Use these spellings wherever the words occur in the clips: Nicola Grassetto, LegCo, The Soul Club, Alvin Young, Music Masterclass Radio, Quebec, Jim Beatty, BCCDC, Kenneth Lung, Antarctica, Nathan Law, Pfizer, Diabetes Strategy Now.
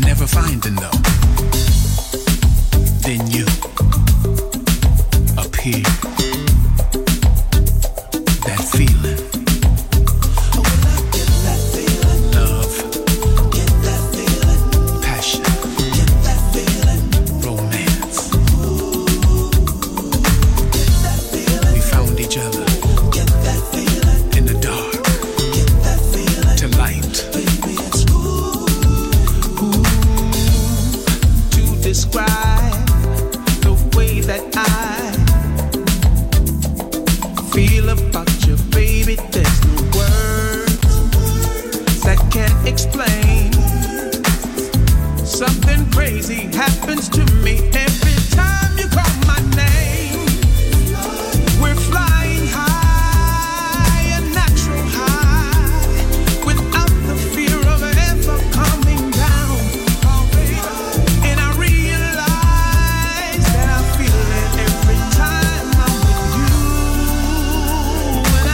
Never finding though. Then you. That feeling. Love. Passion. Romance. We found each other in the dark to light. To describe the way that I feel about you, baby, there's no words that can explain. Something crazy happens to me every time you call my name. We're flying high, a natural high, without the fear of ever coming down. And I realize that I feel it every time I'm with you. Ooh,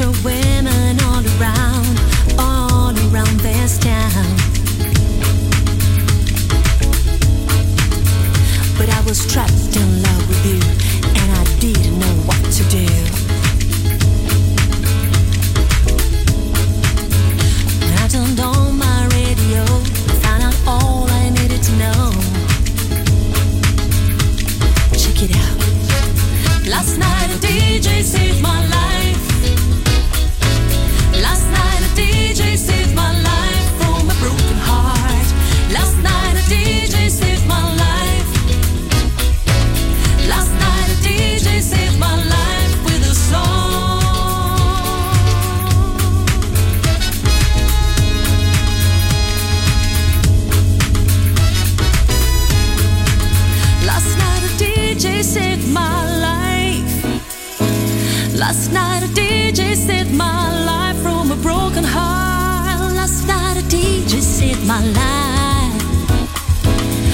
your women all around this town. But I was trapped in love with you, and I didn't know what to do. When I turned on my radio, I found out all I needed to know. Check it out. Last night a DJ saved my life. Last night a DJ saved my life from a broken heart. Last night a DJ saved my life. Last night a DJ saved my life with a song. Last night a DJ saved my life. Last night a DJ saved my life from a broken heart. Last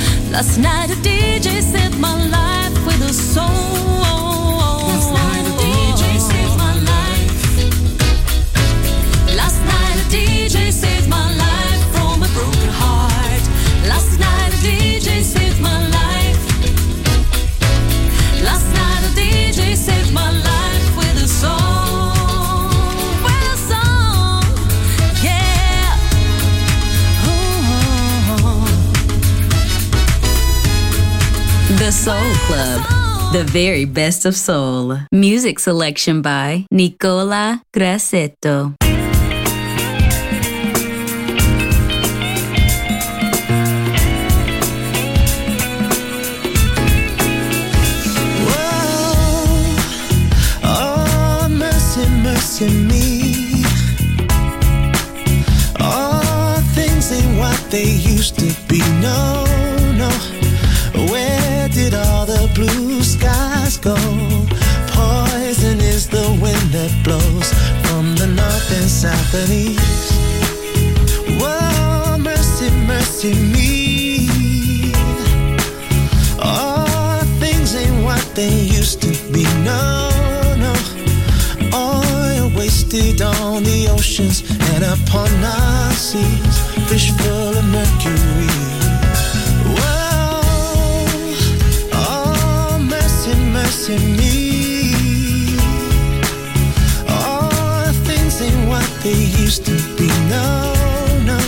night a DJ saved my life. Last night a DJ saved my life with a soul. Last night a DJ saved my life. Last night a DJ saved my life from a broken heart. Last night a DJ saved my life. Last night a DJ saved my life. The Soul Club, the very best of soul. Music selection by Nicola Grassetto. Whoa, oh, mercy, mercy me. Oh, things ain't what they used to be, no, no. Where did all the blue skies go? Poison is the wind that blows from the north and south and east. Whoa, mercy, mercy me. Oh, things ain't what they used to be, no, no. Oil wasted on the oceans and upon our seas, fish full of mercury. Mercy me. Oh, things ain't what they used to be, no, no.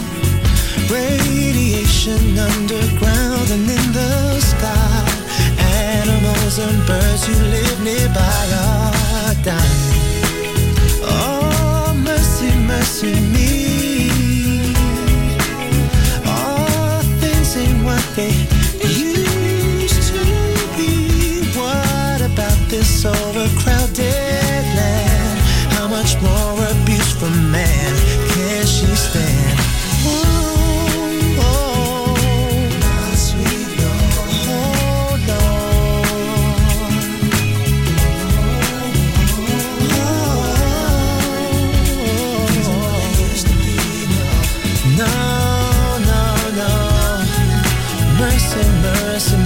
Radiation underground and in the sky. Animals and birds who live nearby are dying. Oh, mercy, mercy me. Oh, things ain't what they used. This overcrowded land, how much more abuse from man can she stand? Oh, oh, my sweet Lord, oh Lord, oh, oh, oh, oh. No, no, no, mercy, mercy me.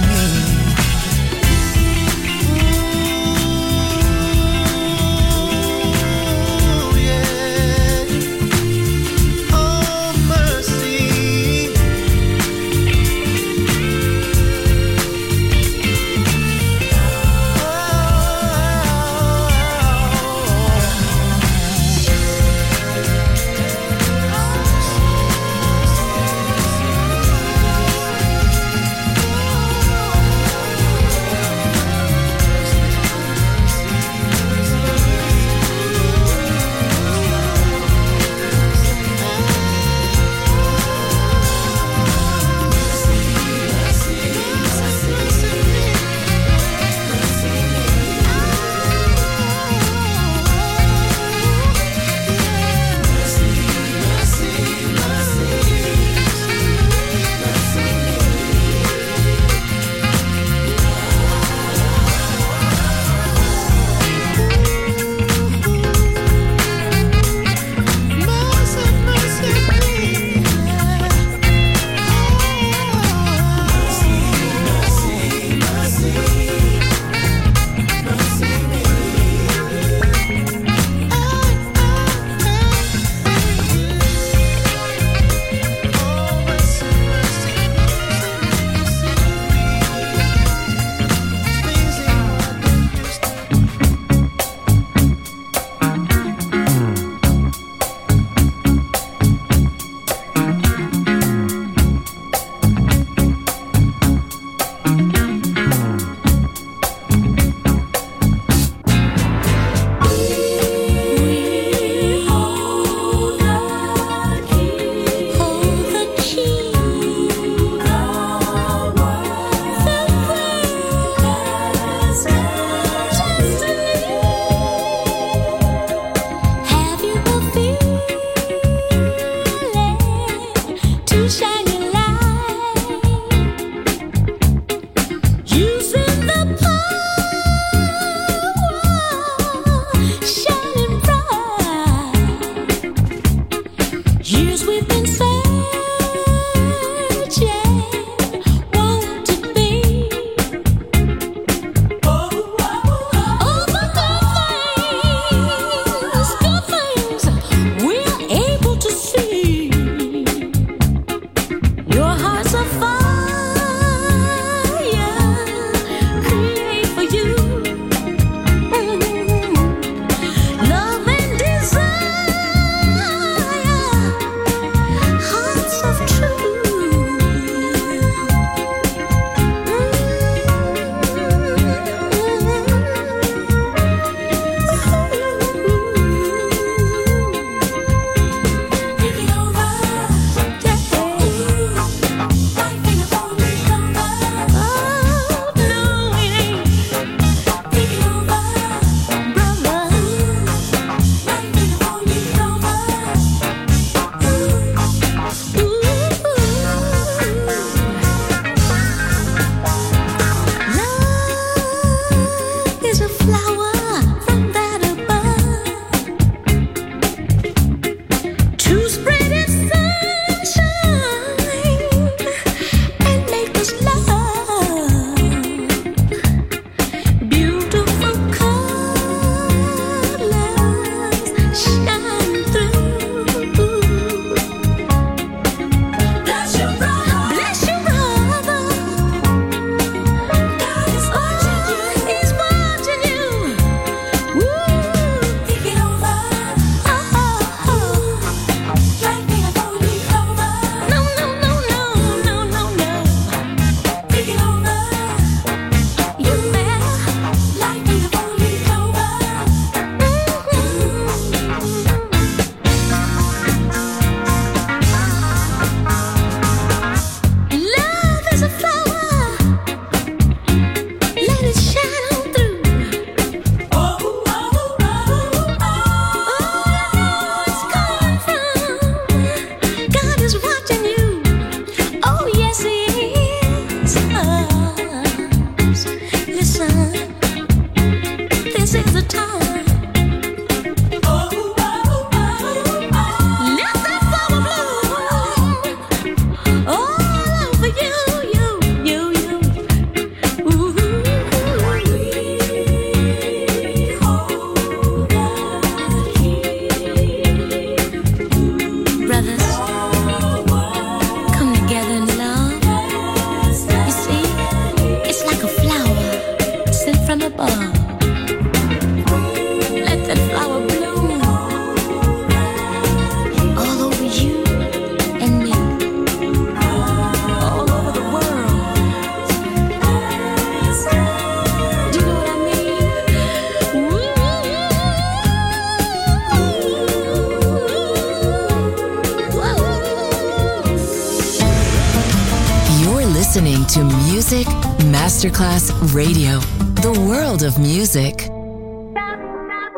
to Music Masterclass Radio, the world of music. Stop, stop,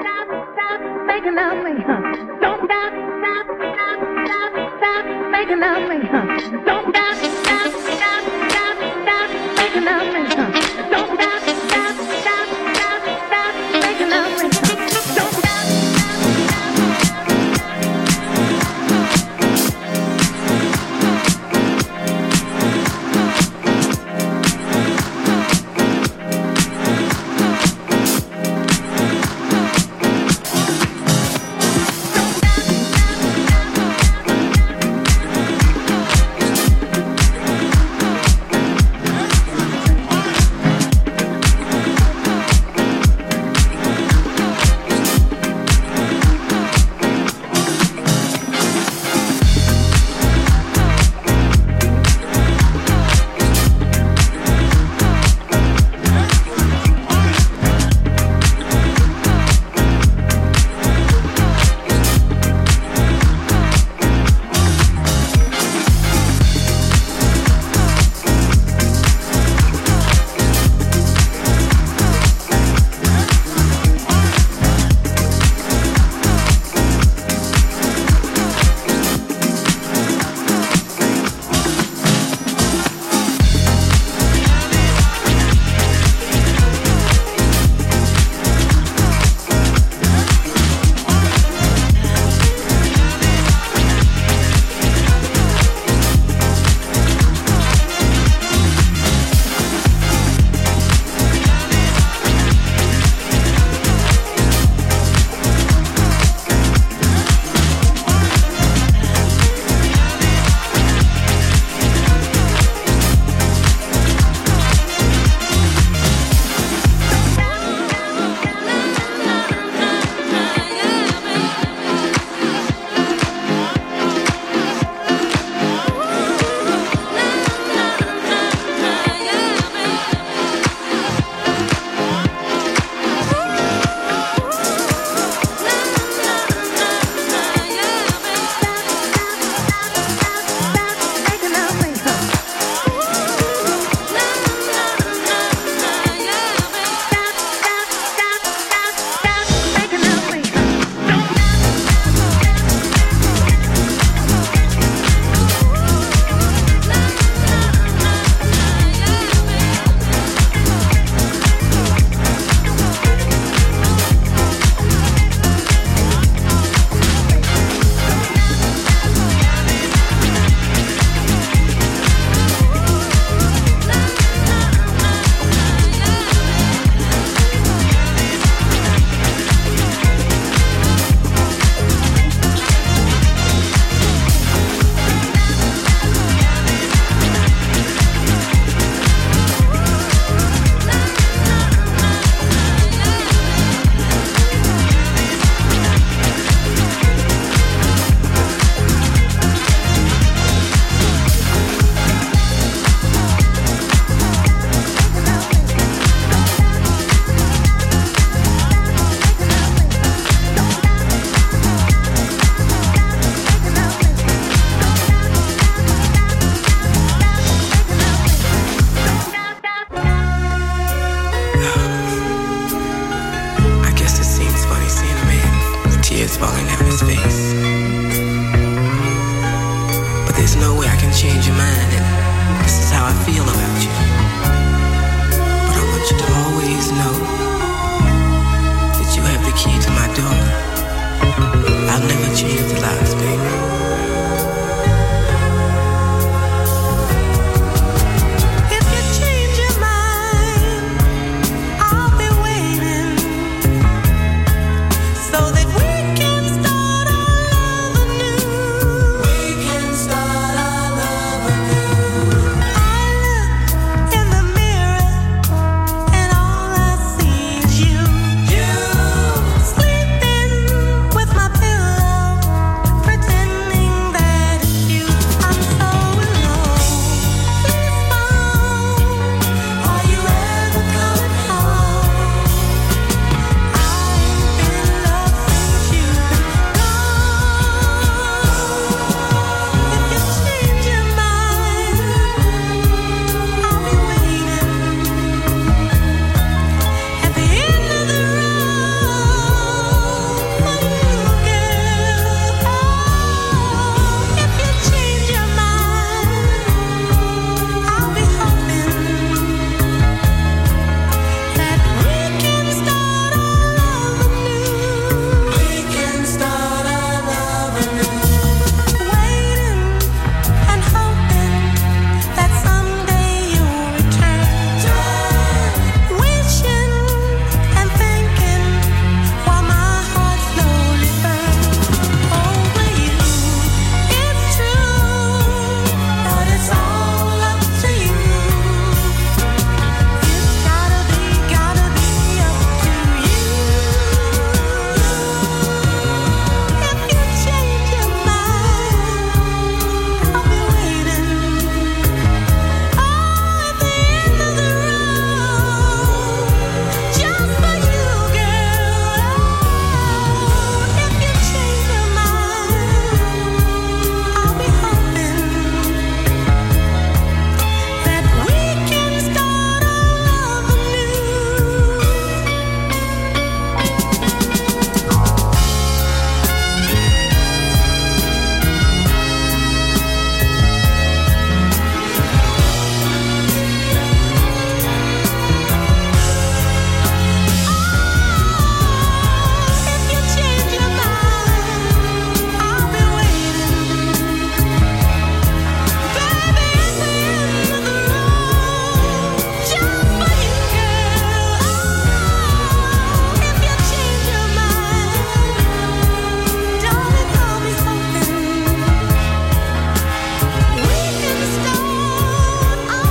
stop, stop, stop making love me, huh? Don't stop, stop, stop, stop, stop making love me, huh? Don't stop, stop, stop, stop, stop making love me, huh? Don't stop, stop, stop, stop, stop making love me, huh?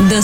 The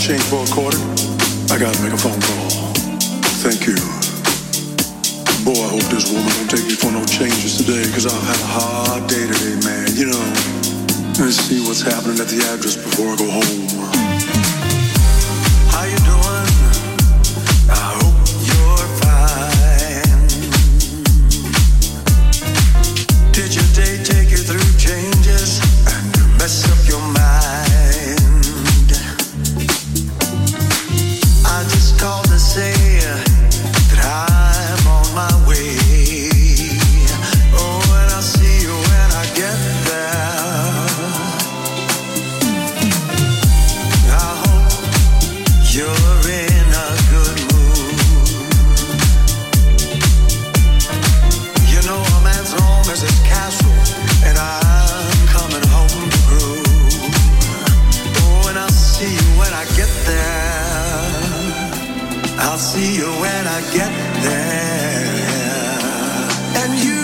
Change for a quarter? I gotta make a phone call. Thank you. Boy, I hope this woman don't take me for no changes today, because I've had a hard day today, man. You know, let's see what's happening at the address before I go home. How you doing? I hope you're fine. Did your day take you through changes and mess up your mind? there. I'll see you when I get there. And you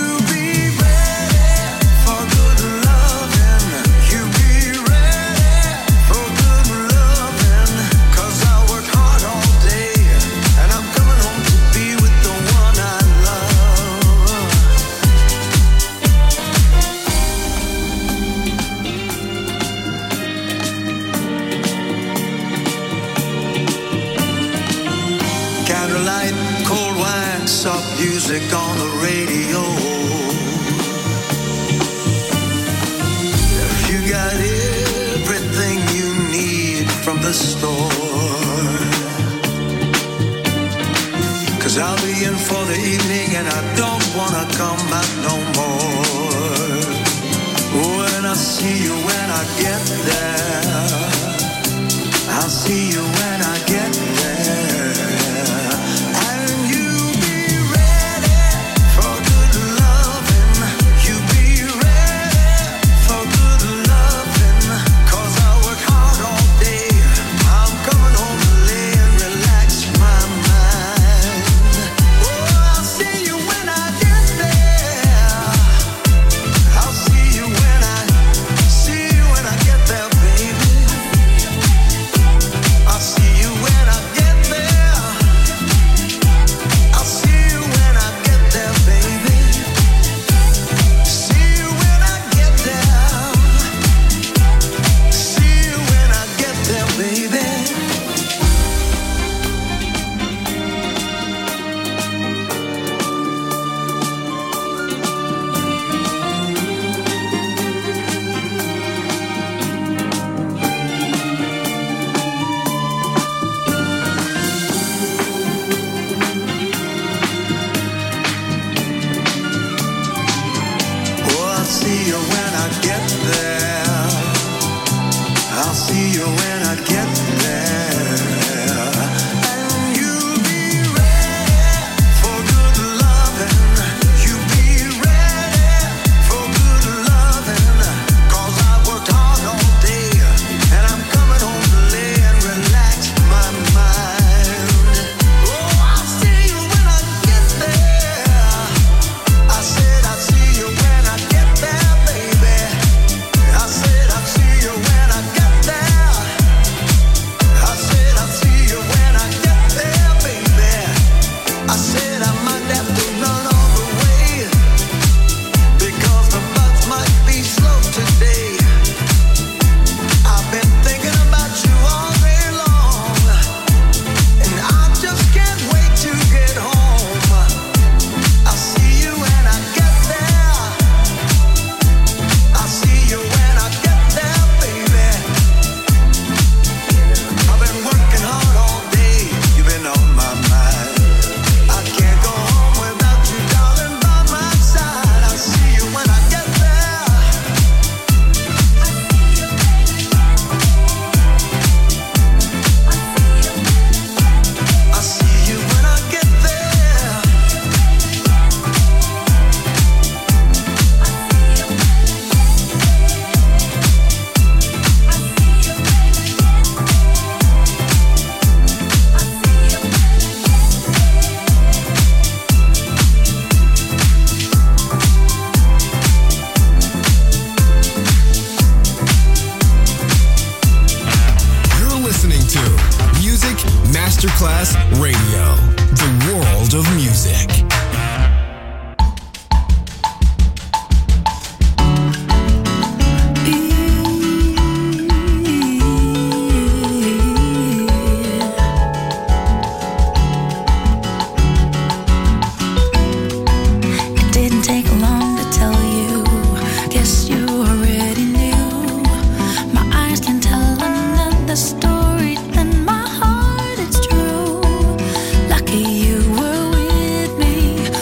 soft music on the radio. You got everything you need from the store. 'Cause I'll be in for the evening and I don't wanna come back no more. When I see you when I get there, I'll see you when I get there. story, then my heart, it's true. Lucky you were with me.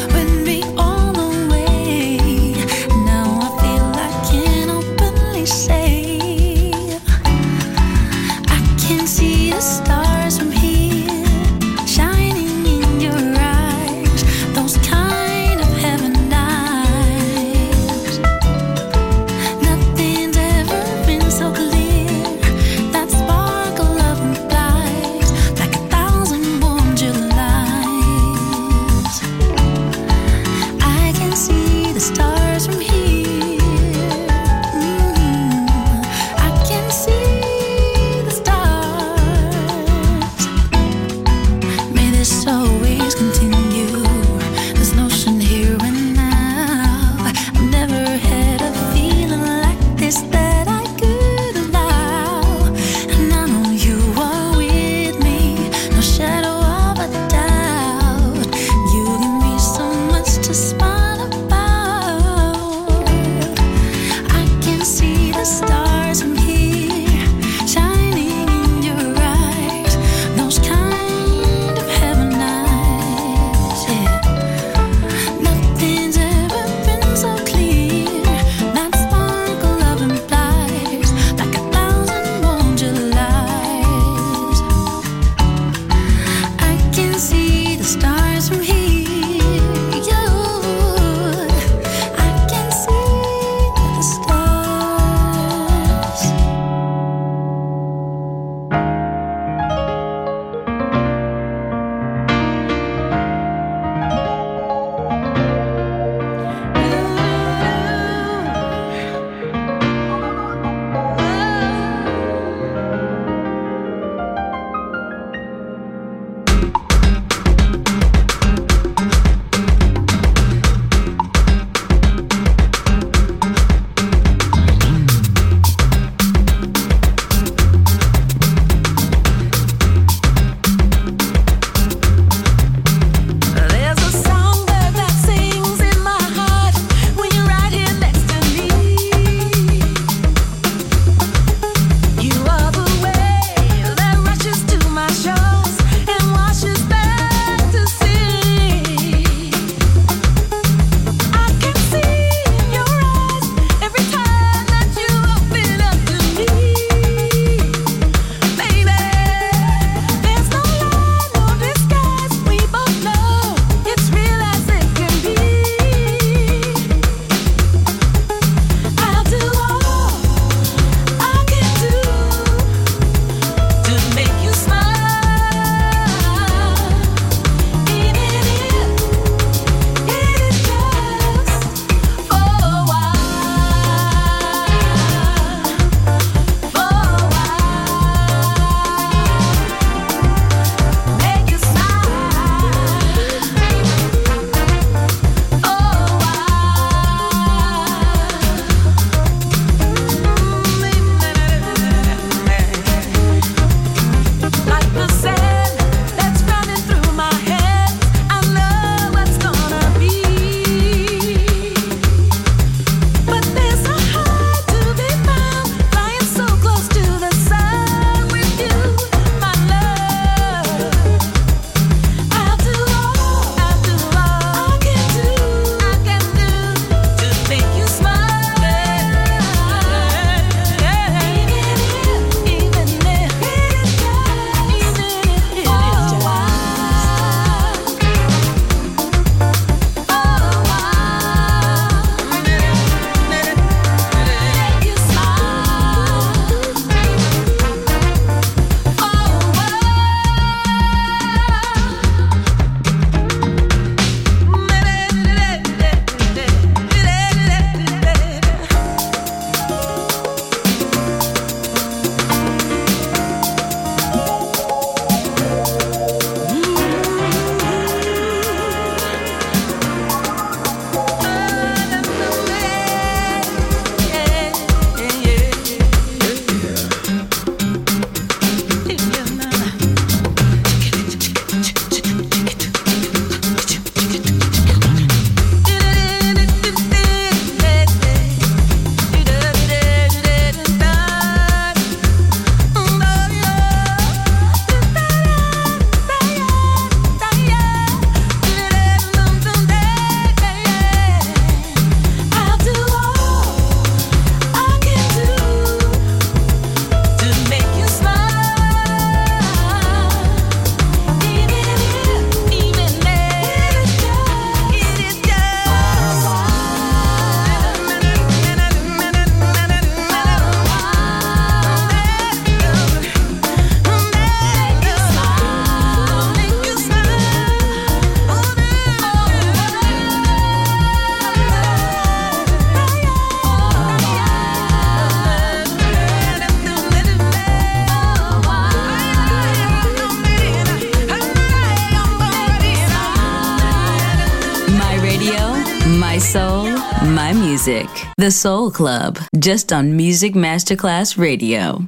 My Music, The Soul Club, just on Music Masterclass Radio.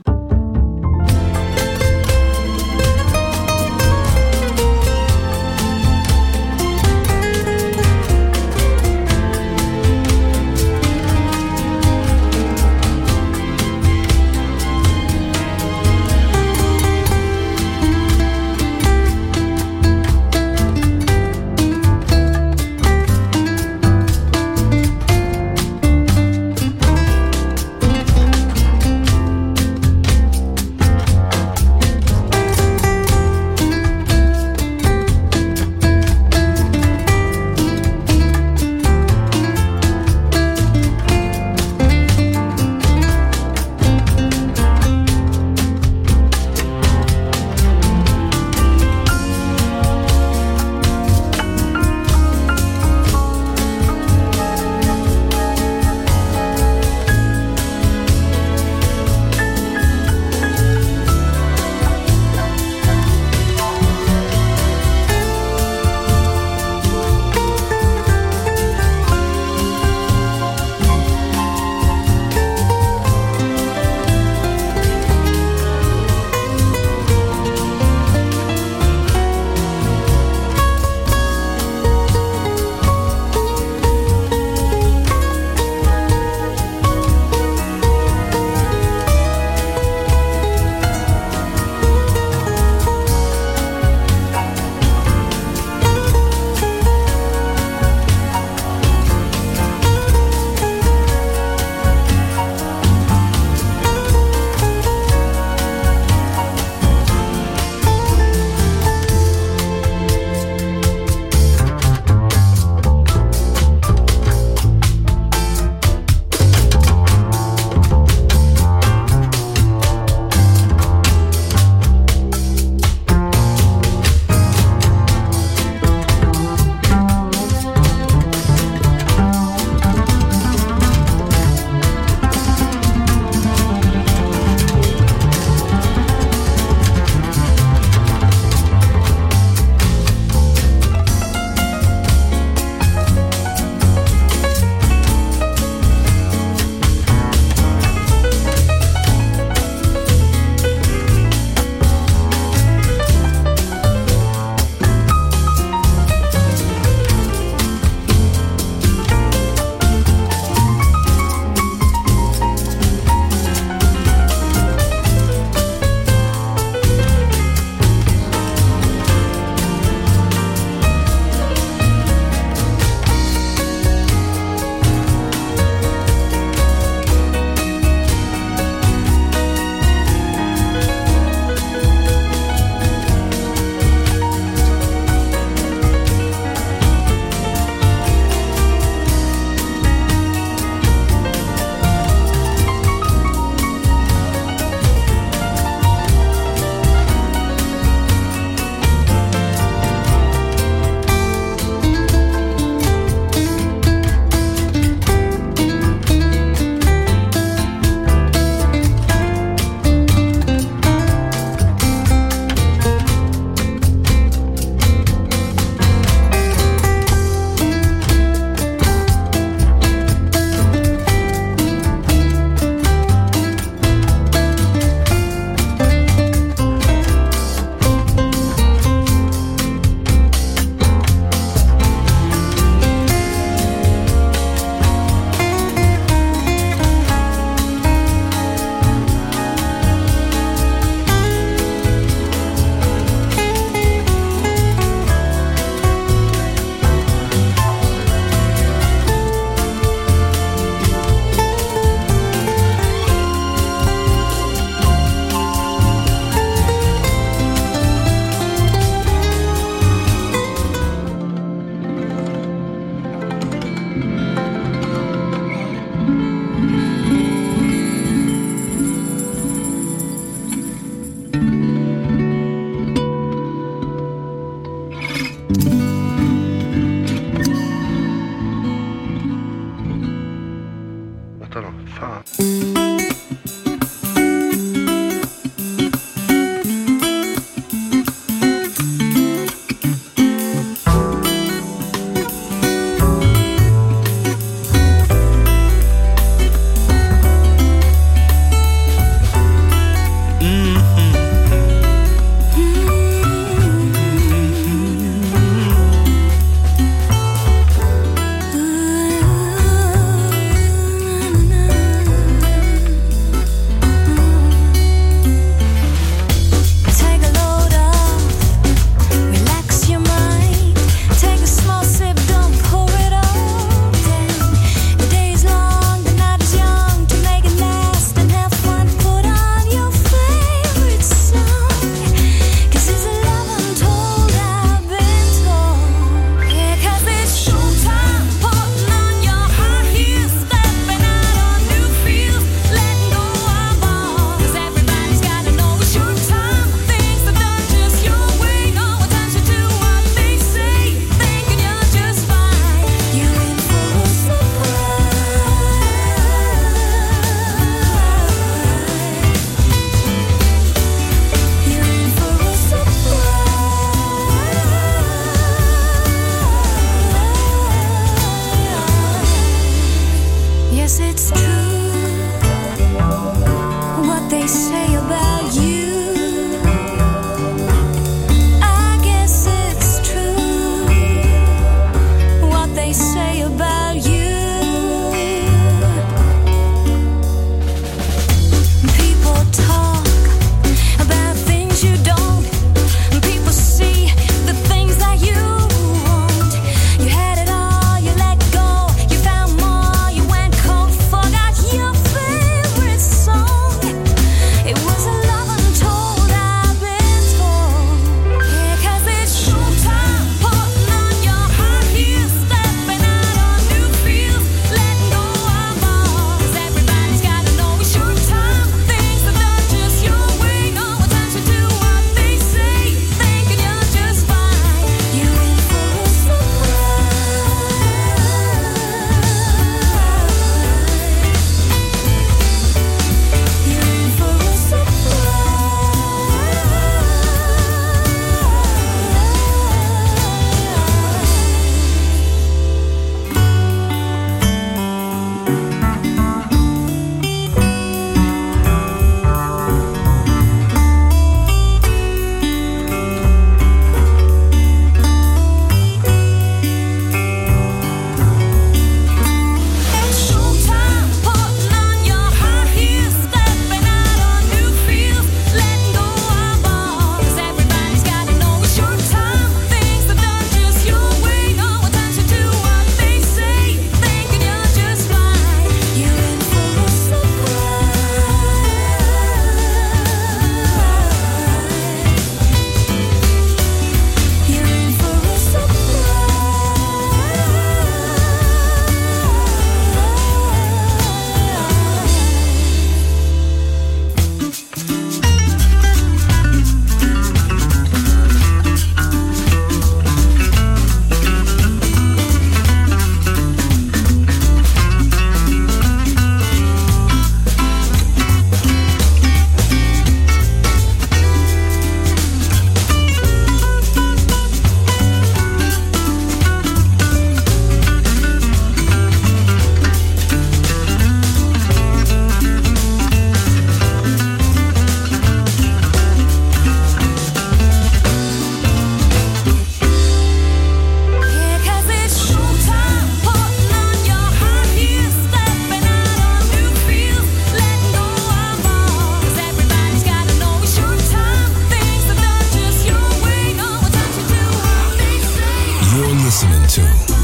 to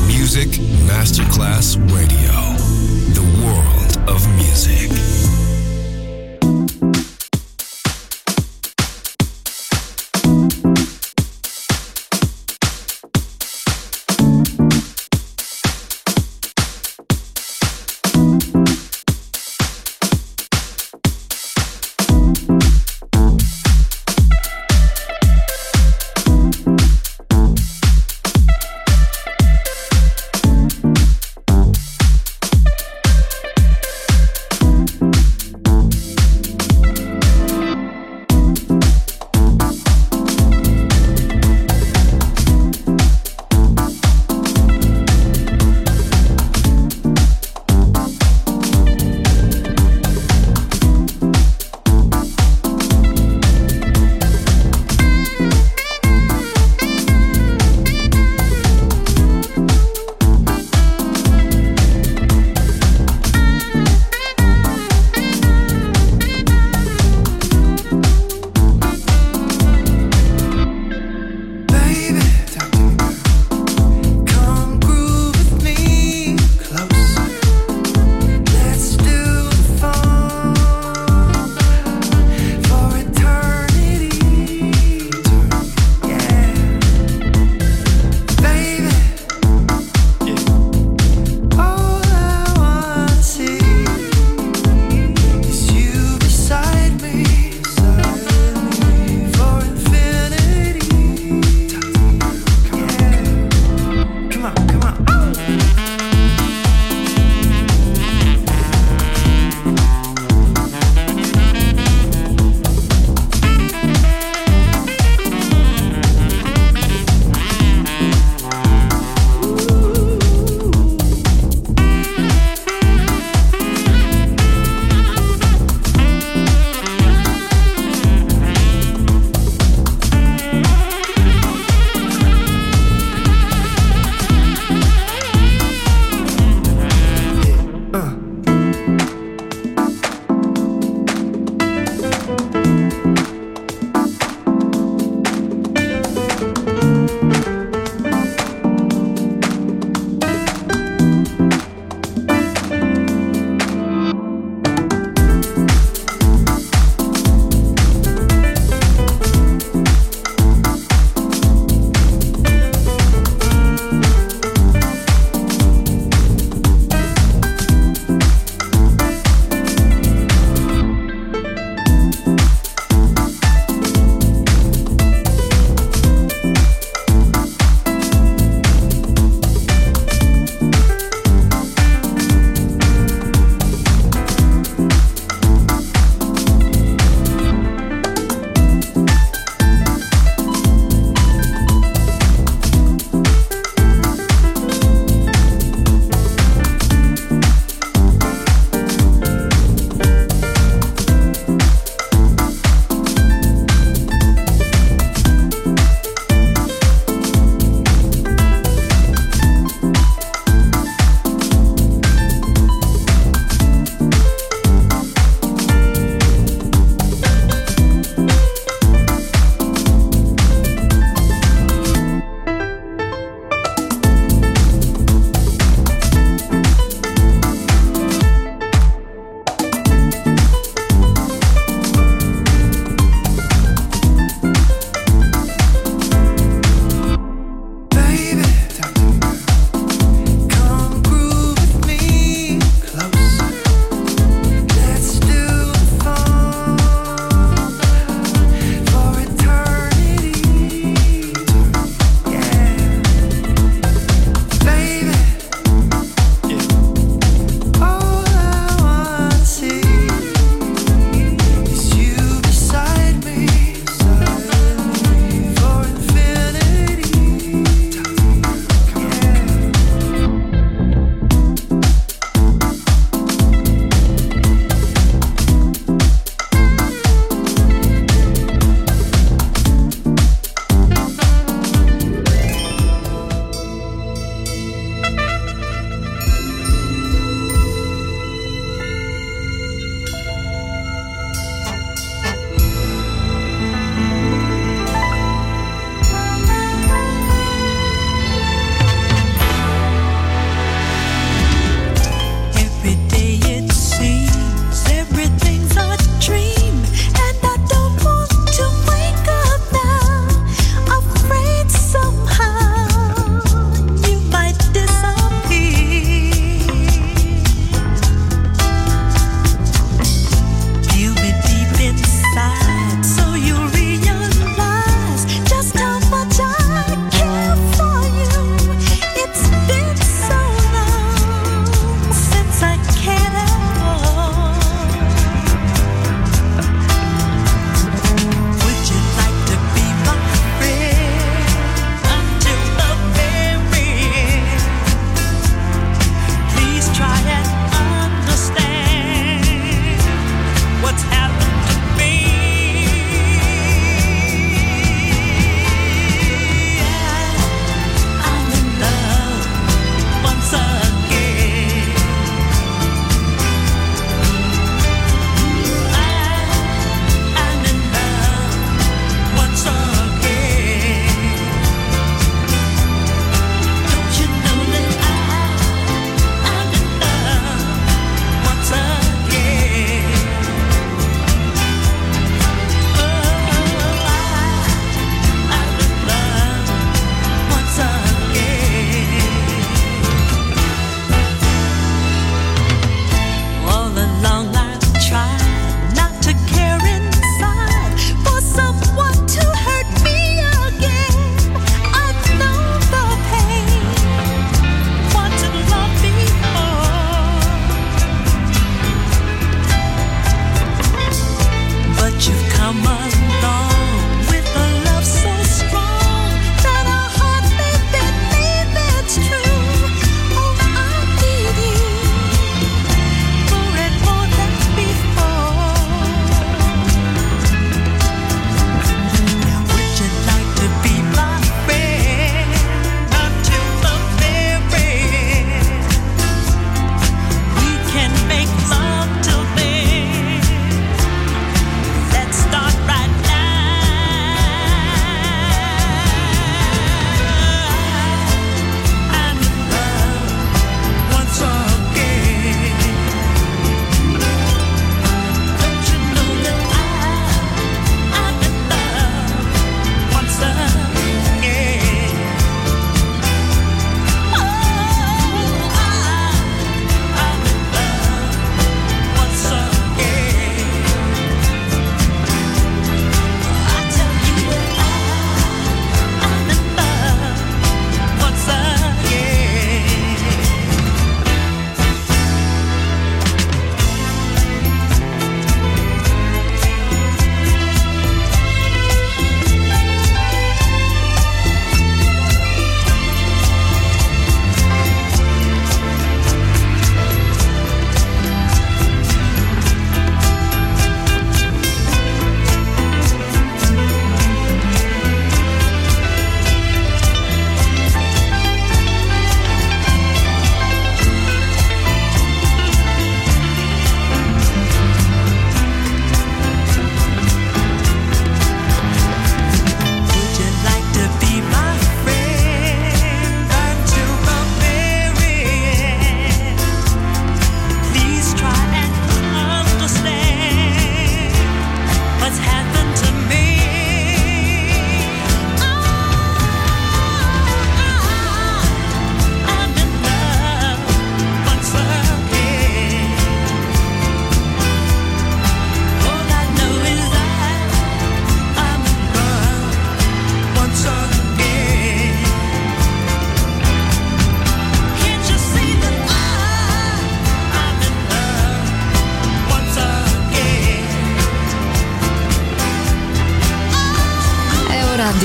Music Masterclass Radio, the world of music.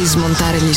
di smontare gli